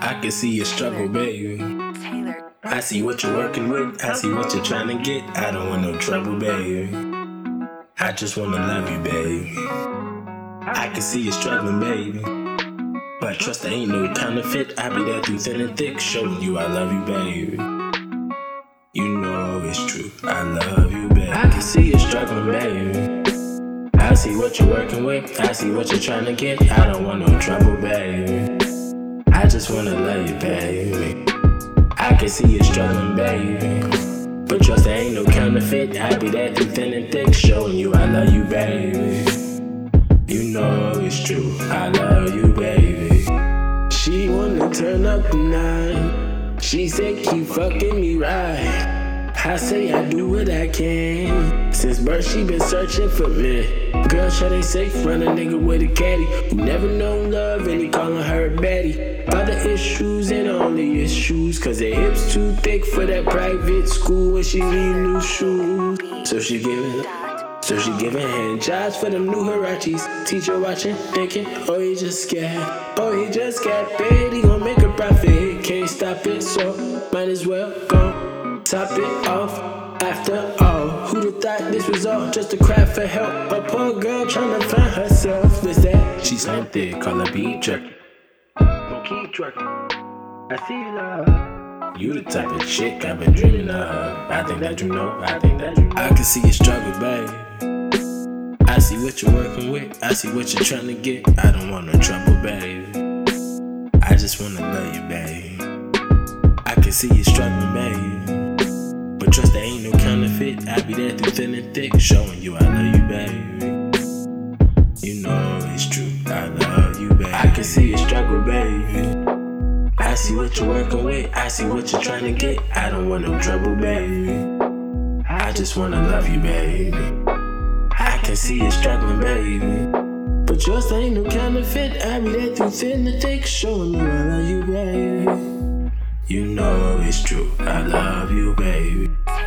I can see your struggle, baby. I see what you're working with, I see what you're trying to get. I don't want no trouble, baby. I just want to love you, baby. I can see you struggling, baby, but trust there ain't no counterfeit. I be there through thin and thick, showing you I love you, baby. You know it's true, I love you, baby. I can see you struggling, baby. I see what you're working with, I see what you're trying to get. I don't want no trouble, baby. I just wanna love you, baby. I can see you struggling, baby, but trust there ain't no counterfeit. I be there through thin and thick, showing you I love you, baby. You know it's true, I love you, baby. She wanna turn up tonight. She said keep fucking me right. I say I do what I can. Since birth she been searching for me. Girl, shot ain't safe, run a nigga with a caddy. Who never known love and he calling her baddie. Other issues and only issues, cause her hips too thick for that private school. And she need new shoes, so she giving hand jobs for them new Hirachis. Teacher watching, thinking, oh he just scared. Oh he just got paid, he gon' make a profit. Can't stop it, so might as well go top it off. After all, who'da thought this was all just a cry for help? A poor girl tryna find herself. Was that she slammed it, call her beat jerky. Don't keep jerking, I see you love. You the type of chick I've been dreaming of. I think that you know, I think that you know. I can see you struggle, baby. I see what you're working with, I see what you're trying to get. I don't want no trouble, baby. I just wanna love you, baby. I can see you struggling, baby, but trust there ain't no counterfeit. I be there through thin and thick, showing you I love you, baby. You know it's true, I love you, baby. I can see your struggle, baby. I see what you're working with, I see what you're trying to get. I don't want no trouble, baby. I just wanna love you, baby. I can see you struggling, baby, but trust there ain't no counterfeit. I be there through thin and thick, showing you I love you, baby. You know it's true, I love you, baby.